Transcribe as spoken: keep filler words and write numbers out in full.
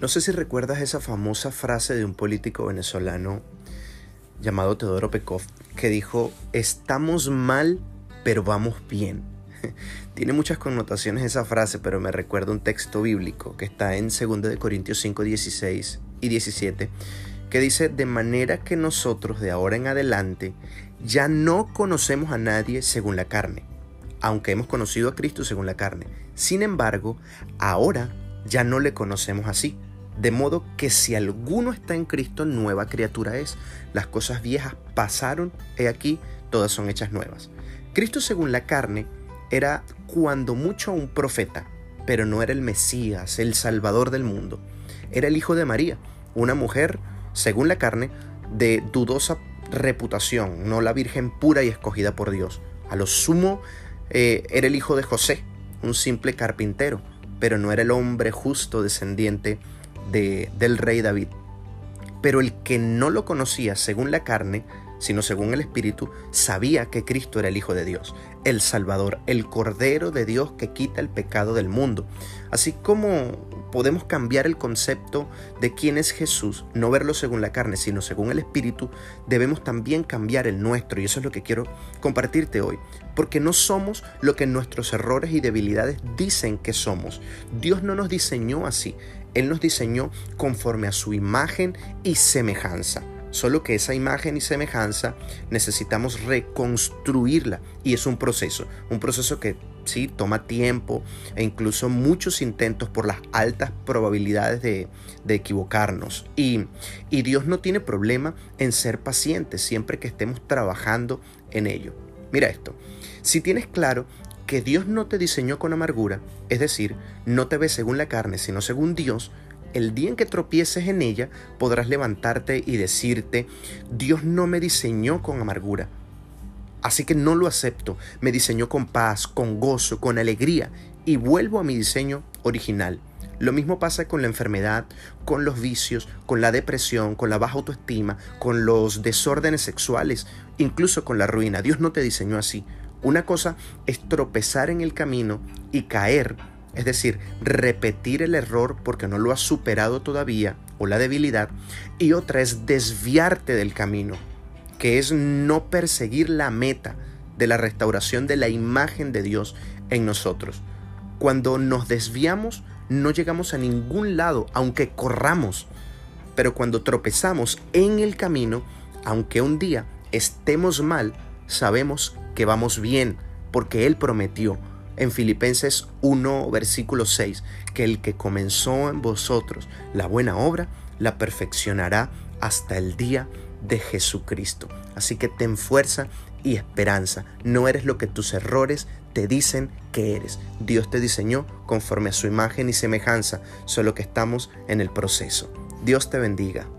No sé si recuerdas esa famosa frase de un político venezolano llamado Teodoro Pecoff, que dijo, estamos mal, pero vamos bien. Tiene muchas connotaciones esa frase, pero me recuerda un texto bíblico que está en dos Corintios cinco, dieciséis y diecisiete, que dice, de manera que nosotros de ahora en adelante ya no conocemos a nadie según la carne, aunque hemos conocido a Cristo según la carne. Sin embargo, ahora ya no le conocemos así. De modo que si alguno está en Cristo, nueva criatura es. Las cosas viejas pasaron, he aquí, todas son hechas nuevas. Cristo según la carne era cuando mucho un profeta, pero no era el Mesías, el Salvador del mundo. Era el hijo de María, una mujer, según la carne, de dudosa reputación, no la virgen pura y escogida por Dios. A lo sumo, eh, era el hijo de José, un simple carpintero, pero no era el hombre justo descendiente de, del rey David. Pero el que no lo conocía según la carne, sino según el Espíritu, sabía que Cristo era el Hijo de Dios, el Salvador, el Cordero de Dios que quita el pecado del mundo. Así como podemos cambiar el concepto de quién es Jesús, no verlo según la carne, sino según el Espíritu, debemos también cambiar el nuestro. Y eso es lo que quiero compartirte hoy, porque no somos lo que nuestros errores y debilidades dicen que somos. Dios no nos diseñó así. Él nos diseñó conforme a su imagen y semejanza. Solo que esa imagen y semejanza necesitamos reconstruirla, y es un proceso, un proceso que sí toma tiempo e incluso muchos intentos por las altas probabilidades de, de equivocarnos. Y, y Dios no tiene problema en ser paciente siempre que estemos trabajando en ello. Mira esto, si tienes claro que Dios no te diseñó con amargura, es decir, no te ves según la carne, sino según Dios, el día en que tropieces en ella, podrás levantarte y decirte, Dios no me diseñó con amargura, así que no lo acepto. Me diseñó con paz, con gozo, con alegría, y vuelvo a mi diseño original. Lo mismo pasa con la enfermedad, con los vicios, con la depresión, con la baja autoestima, con los desórdenes sexuales, incluso con la ruina. Dios no te diseñó así. Una cosa es tropezar en el camino y caer, es decir, repetir el error porque no lo has superado todavía, o la debilidad, y otra es desviarte del camino, que es no perseguir la meta de la restauración de la imagen de Dios en nosotros. Cuando nos desviamos, no llegamos a ningún lado, aunque corramos, pero cuando tropezamos en el camino, aunque un día estemos mal, sabemos que vamos bien, porque Él prometió en Filipenses uno, versículo seis, que el que comenzó en vosotros la buena obra, la perfeccionará hasta el día de Jesucristo. Así que ten fuerza y esperanza. No eres lo que tus errores te dicen que eres. Dios te diseñó conforme a su imagen y semejanza, solo que estamos en el proceso. Dios te bendiga.